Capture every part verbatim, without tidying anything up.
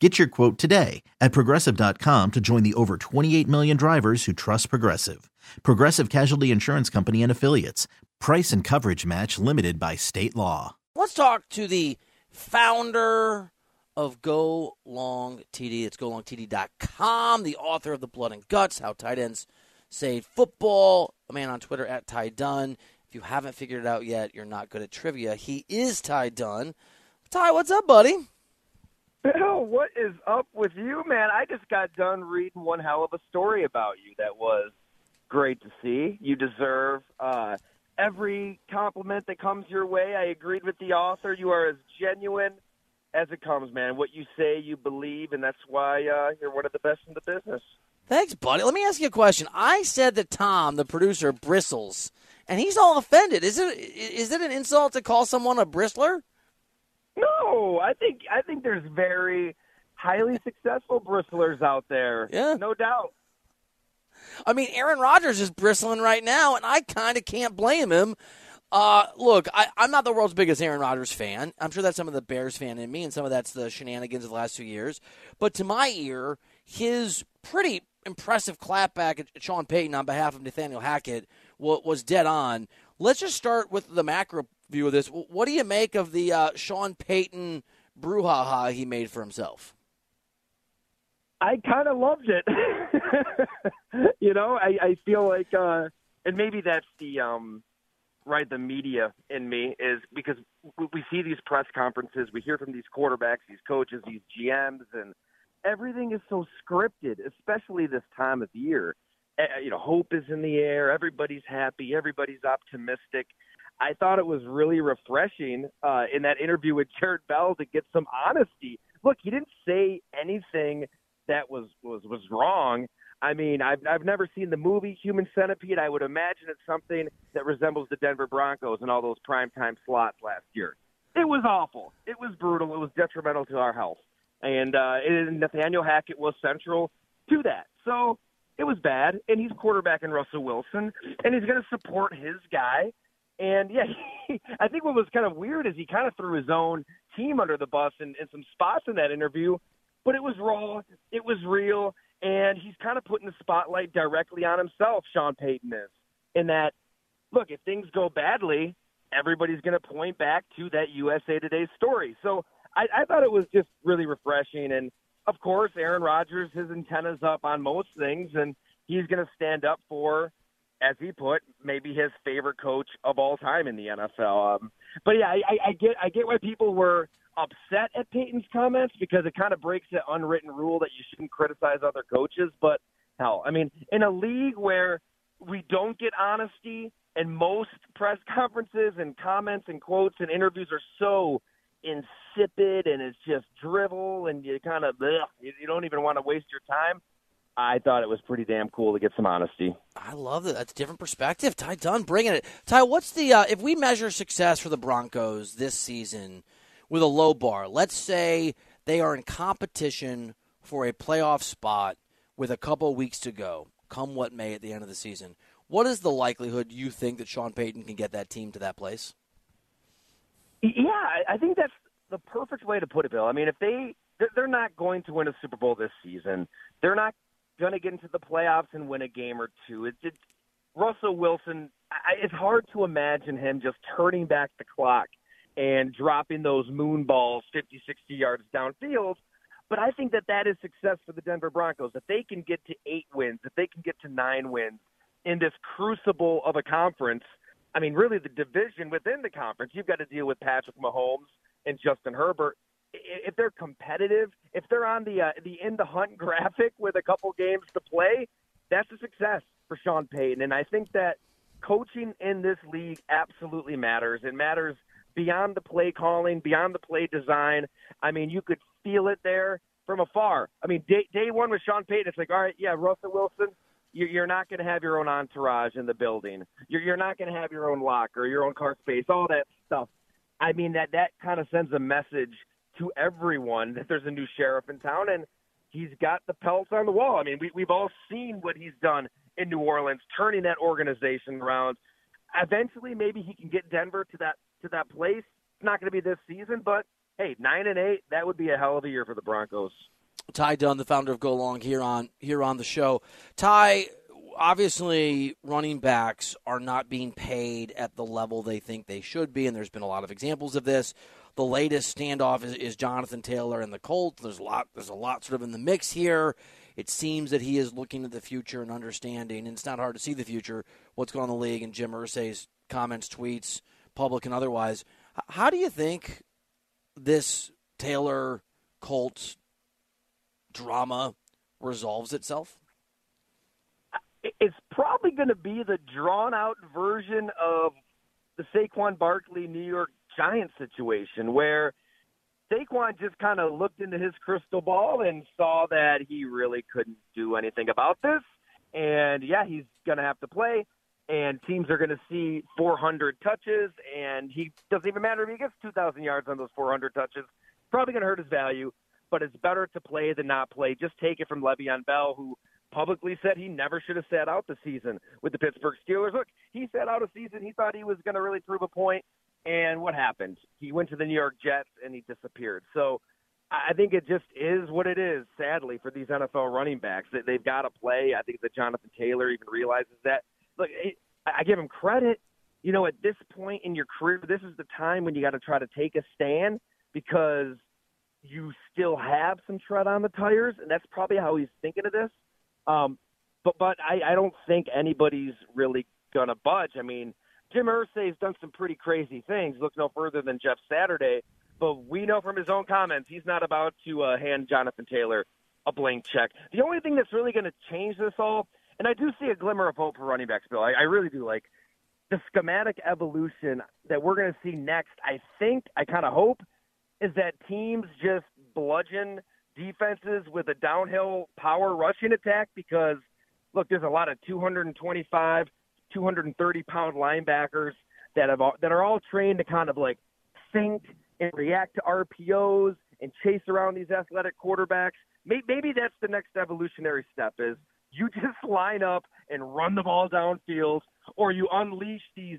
Get your quote today at Progressive dot com to join the over twenty-eight million drivers who trust Progressive. Progressive Casualty Insurance Company and Affiliates. Price and coverage match limited by state law. Let's talk to the founder of GoLongTD. It's Go Long T D dot com, the author of The Blood and Guts, How Tight Ends Saved Football, a man on Twitter at Ty Dunne. If you haven't figured it out yet, you're not good at trivia. He is Ty Dunne. Ty, what's up, buddy? Bill, what is up with you, man? I just got done reading one hell of a story about you that was great to see. You deserve uh, every compliment that comes your way. I agreed with the author. You are as genuine as it comes, man. What you say, you believe, and that's why uh, you're one of the best in the business. Thanks, buddy. Let me ask you a question. I said that Tom, the producer, bristles, and he's all offended. Is it is it an insult to call someone a bristler? No, I think I think there's very highly successful bristlers out there. Yeah. No doubt. I mean, Aaron Rodgers is bristling right now, and I kind of can't blame him. Uh, look, I, I'm not the world's biggest Aaron Rodgers fan. I'm sure that's some of the Bears fan in me, and some of that's the shenanigans of the last two years. But to my ear, his pretty impressive clapback at Sean Payton on behalf of Nathaniel Hackett was dead on. Let's just start with the macro view of this. What do you make of the uh, Sean Payton brouhaha he made for himself? I kind of loved it. you know, I, I feel like, uh, and maybe that's the um, right the media in me is because we see these press conferences, we hear from these quarterbacks, these coaches, these G Ms, and everything is so scripted, especially this time of year. You know, hope is in the air. Everybody's happy. Everybody's optimistic. I thought it was really refreshing uh, in that interview with Jared Bell to get some honesty. Look, he didn't say anything that was, was, was wrong. I mean, I've I've never seen the movie Human Centipede. I would imagine it's something that resembles the Denver Broncos and all those primetime slots last year. It was awful. It was brutal. It was detrimental to our health. And, uh, and Nathaniel Hackett was central to that. So it was bad, and he's quarterbacking Russell Wilson, and he's going to support his guy. And, yeah, he, I think what was kind of weird is he kind of threw his own team under the bus in, in some spots in that interview, but it was raw, it was real, and he's kind of putting the spotlight directly on himself, Sean Payton is, in that, look, if things go badly, everybody's going to point back to that U S A Today story. So I, I thought it was just really refreshing. And, of course, Aaron Rodgers, his antenna's up on most things, and he's going to stand up for, as he put, maybe his favorite coach of all time in the N F L. Um, but, yeah, I, I get I get why people were upset at Payton's comments because it kind of breaks the unwritten rule that you shouldn't criticize other coaches. But, hell, I mean, in a league where we don't get honesty and most press conferences and comments and quotes and interviews are so insipid and it's just drivel and you kind of bleh, you don't even want to waste your time. I thought it was pretty damn cool to get some honesty. I love that. That's a different perspective. Ty Dunne bringing it. Ty, what's the uh, if we measure success for the Broncos this season with a low bar, let's say they are in competition for a playoff spot with a couple weeks to go, come what may at the end of the season. What is the likelihood you think that Sean Payton can get that team to that place? Yeah, I think that's the perfect way to put it, Bill. I mean, if they – they're not going to win a Super Bowl this season. They're not going to get into the playoffs and win a game or two. It's, it's Russell Wilson, I, it's hard to imagine him just turning back the clock and dropping those moon balls fifty, sixty yards downfield. But I think that that is success for the Denver Broncos. If they can get to eight wins, if they can get to nine wins in this crucible of a conference – I mean, really the division within the conference, you've got to deal with Patrick Mahomes and Justin Herbert. If they're competitive, if they're on the uh, the in the hunt graphic with a couple games to play, that's a success for Sean Payton. And I think that coaching in this league absolutely matters. It matters beyond the play calling, beyond the play design. I mean, you could feel it there from afar. I mean, day, day one with Sean Payton, it's like, all right, yeah, Russell Wilson, you're not going to have your own entourage in the building. You're not going to have your own locker, your own car space, all that stuff. I mean, that, that kind of sends a message to everyone that there's a new sheriff in town, and he's got the pelts on the wall. I mean, we, we've all seen what he's done in New Orleans, turning that organization around. Eventually, maybe he can get Denver to that to that place. It's not going to be this season, but, hey, nine and eight, that would be a hell of a year for the Broncos. Ty Dunne, the founder of Go Long, here on here on the show. Ty, obviously running backs are not being paid at the level they think they should be, and there's been a lot of examples of this. The latest standoff is, is Jonathan Taylor and the Colts. There's a lot there's a lot sort of in the mix here. It seems that he is looking to the future and understanding, and it's not hard to see the future, what's going on in the league, and Jim Irsay's comments, tweets, public and otherwise. How do you think this Taylor-Colts drama resolves itself? It's probably going to be the drawn-out version of the Saquon Barkley New York Giants situation, where Saquon just kind of looked into his crystal ball and saw that he really couldn't do anything about this. And, yeah, he's going to have to play, and teams are going to see four hundred touches, and he doesn't even matter if he gets two thousand yards on those four hundred touches. Probably going to hurt his value, but it's better to play than not play. Just take it from Le'Veon Bell, who publicly said he never should have sat out the season with the Pittsburgh Steelers. Look, he sat out a season. He thought he was going to really prove a point, and what happened? He went to the New York Jets, and he disappeared. So I think it just is what it is, sadly, for these N F L running backs. They've got to play. I think that Jonathan Taylor even realizes that. Look, I give him credit. You know, at this point in your career, this is the time when you got to try to take a stand because you still have some tread on the tires, and that's probably how he's thinking of this. Um, but but I, I don't think anybody's really going to budge. I mean, Jim Irsay's done some pretty crazy things. Look no further than Jeff Saturday, but we know from his own comments he's not about to uh, hand Jonathan Taylor a blank check. The only thing that's really going to change this all, and I do see a glimmer of hope for running backs, Bill. I, I really do. Like, the schematic evolution that we're going to see next, I think, I kind of hope, is that teams just bludgeon defenses with a downhill power rushing attack because, look, there's a lot of two twenty-five, two thirty-pound linebackers that have all, that are all trained to kind of, like, think and react to R P Os and chase around these athletic quarterbacks. Maybe that's the next evolutionary step is you just line up and run the ball downfield, or you unleash these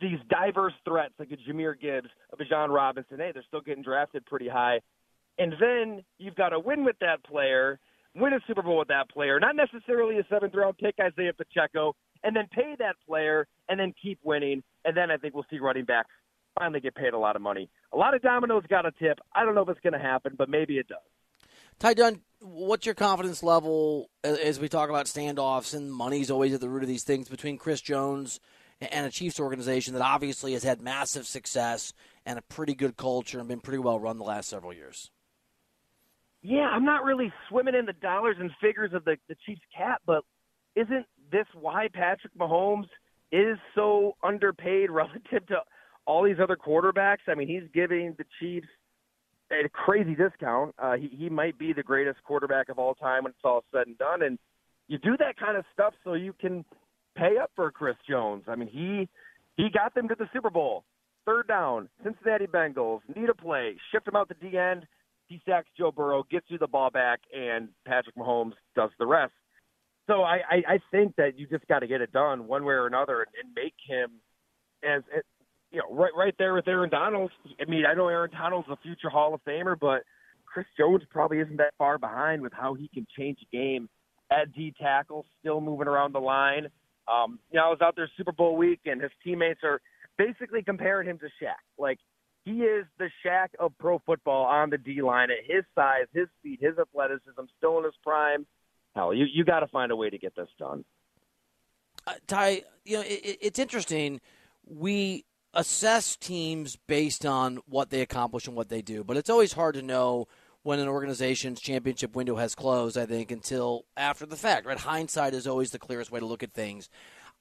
these diverse threats like a Jahmyr Gibbs, a Bijan Robinson. Hey, they're still getting drafted pretty high. And then you've got to win with that player, win a Super Bowl with that player, not necessarily a seventh-round pick, Isaiah Pacheco, and then pay that player and then keep winning. And then I think we'll see running backs finally get paid a lot of money. A lot of dominoes got to tip. I don't know if it's going to happen, but maybe it does. Ty Dunne, what's your confidence level as we talk about standoffs, and money's always at the root of these things, between Chris Jones and a Chiefs organization that obviously has had massive success and a pretty good culture and been pretty well run the last several years? Yeah, I'm not really swimming in the dollars and figures of the, the Chiefs' cap, but isn't this why Patrick Mahomes is so underpaid relative to all these other quarterbacks? I mean, he's giving the Chiefs a crazy discount. Uh, he, he might be the greatest quarterback of all time when it's all said and done. And you do that kind of stuff so you can pay up for Chris Jones. I mean, he he got them to the Super Bowl. Third down, Cincinnati Bengals, need a play, shift him out the D end. He sacks Joe Burrow, gets you the ball back, and Patrick Mahomes does the rest. So I, I, I think that you just got to get it done one way or another and, and make him as, as you know, right right there with Aaron Donald. I mean, I know Aaron Donald's a future Hall of Famer, but Chris Jones probably isn't that far behind with how he can change a game at D tackle, still moving around the line. Um, you know, I was out there Super Bowl week, and his teammates are basically comparing him to Shaq. Like, he is the Shaq of pro football on the D-line at his size, his speed, his athleticism, still in his prime. Hell, you you got to find a way to get this done. Uh, Ty, you know, it, it's interesting. we assess teams based on what they accomplish and what they do, but it's always hard to know when an organization's championship window has closed, I think, until after the fact, right? Hindsight is always the clearest way to look at things.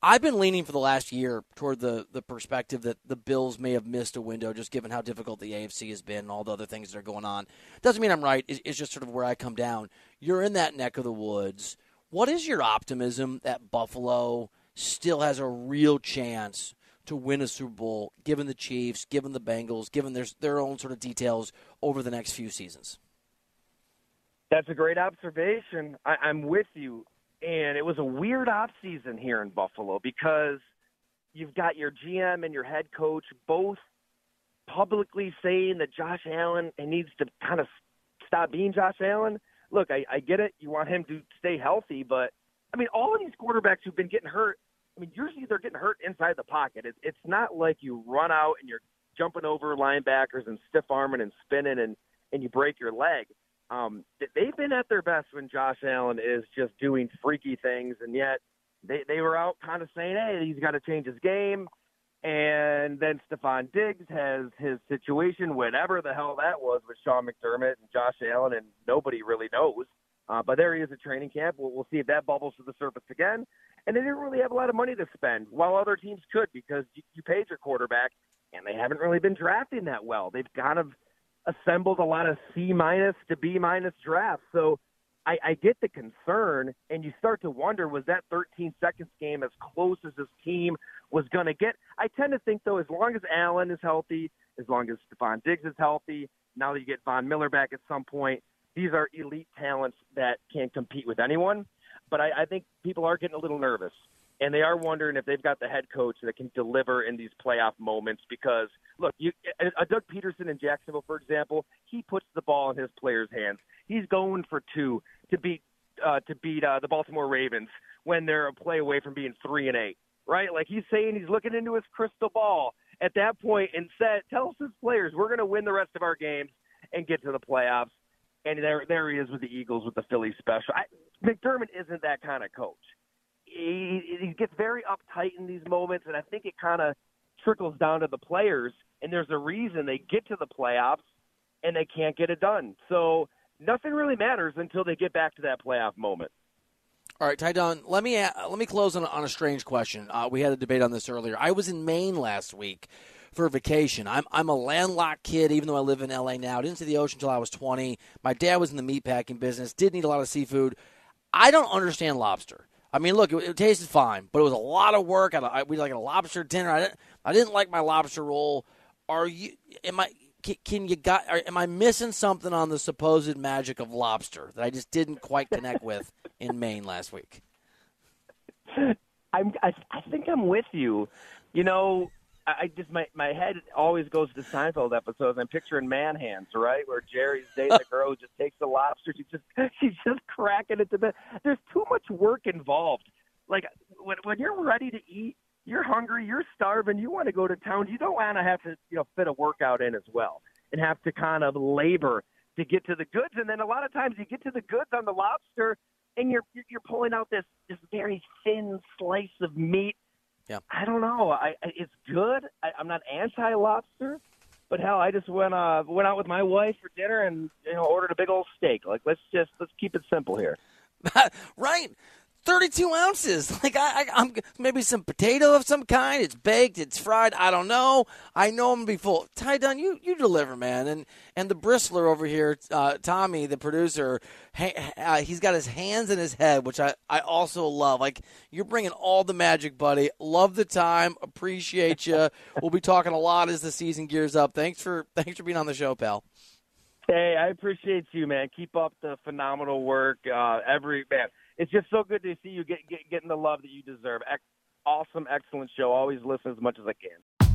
I've been leaning for the last year toward the, the perspective that the Bills may have missed a window just given how difficult the A F C has been and all the other things that are going on. Doesn't mean I'm right. It's, it's just sort of where I come down. You're in that neck of the woods. What is your optimism that Buffalo still has a real chance to win a Super Bowl, given the Chiefs, given the Bengals, given their, their own sort of details over the next few seasons? That's a great observation. I, I'm with you. And it was a weird off season here in Buffalo because you've got your G M and your head coach both publicly saying that Josh Allen needs to kind of stop being Josh Allen. Look, I, I get it. You want him to stay healthy. But, I mean, all of these quarterbacks who've been getting hurt, I mean, usually they're getting hurt inside the pocket. It's, it's not like you run out and you're jumping over linebackers and stiff-arming and spinning and, and you break your leg. Um, they've been at their best when Josh Allen is just doing freaky things, and yet they, they were out kind of saying, hey, he's got to change his game. And then Stephon Diggs has his situation, whatever the hell that was, with Sean McDermott and Josh Allen, and nobody really knows. Uh, but there he is at training camp. We'll, we'll see if that bubbles to the surface again. And they didn't really have a lot of money to spend, while other teams could, because you, you paid your quarterback, and they haven't really been drafting that well. They've kind of assembled a lot of C-minus to B-minus drafts. So I, I get the concern, and you start to wonder, was that thirteen seconds game as close as this team was going to get? I tend to think, though, as long as Allen is healthy, as long as Stephon Diggs is healthy, now that you get Von Miller back at some point, these are elite talents that can compete with anyone. But I, I think people are getting a little nervous, and they are wondering if they've got the head coach that can deliver in these playoff moments because, look, you, a Doug Peterson in Jacksonville, for example, he puts the ball in his players' hands. He's going for two to beat uh, to beat uh, the Baltimore Ravens when they're a play away from being three and eight, right? Like he's saying he's looking into his crystal ball at that point and said, tell us his players, we're going to win the rest of our games and get to the playoffs. And there, there he is with the Eagles with the Philly special. I, McDermott isn't that kind of coach. He, he gets very uptight in these moments, and I think it kind of trickles down to the players, and there's a reason they get to the playoffs and they can't get it done. So nothing really matters until they get back to that playoff moment. All right, Ty Dunne, let me, let me close on, on a strange question. Uh, we had a debate on this earlier. I was in Maine last week for vacation. I'm I'm a landlocked kid, even though I live in L A now. I didn't see the ocean until I was twenty. My dad was in the meatpacking business, didn't eat a lot of seafood. I don't understand lobster. I mean, look, it, it tasted fine, but it was a lot of work. I, I, we like a lobster dinner. I didn't, I didn't like my lobster roll. Are you? Am I? Can, can you got? Are, am I missing something on the supposed magic of lobster that I just didn't quite connect with in Maine last week? I'm, I, I think I'm with you. You know, I, I just my, my head always goes to Seinfeld episodes. I'm picturing Man Hands, right, where Jerry's dating the girl who just takes the lobster. She's just she's just cracking it to bed. There's too much work involved. Like when when you're ready to eat, you're hungry, you're starving, you want to go to town. You don't want to have to you know fit a workout in as well and have to kind of labor to get to the goods. And then a lot of times you get to the goods on the lobster, and you're you're pulling out this this very thin slice of meat. Yeah, I don't know. I, I it's good. I, I'm not anti-lobster, but hell, I just went uh went out with my wife for dinner and you know ordered a big old steak. Like let's just let's keep it simple here. Right, thirty-two ounces. Like I, I, I'm maybe some potato of some kind. It's baked. It's fried. I don't know. I know I'm gonna be full. Ty Dunne, you you deliver, man. And and the bristler over here, uh, Tommy, the producer, ha- uh, he's got his hands in his head, which I, I also love. Like, you're bringing all the magic, buddy. Love the time. Appreciate you. We'll be talking a lot as the season gears up. Thanks for thanks for being on the show, pal. Hey, I appreciate you, man. Keep up the phenomenal work. Uh, every man, it's just so good to see you get, get getting the love that you deserve. Ex- awesome, excellent show. Always listen as much as I can.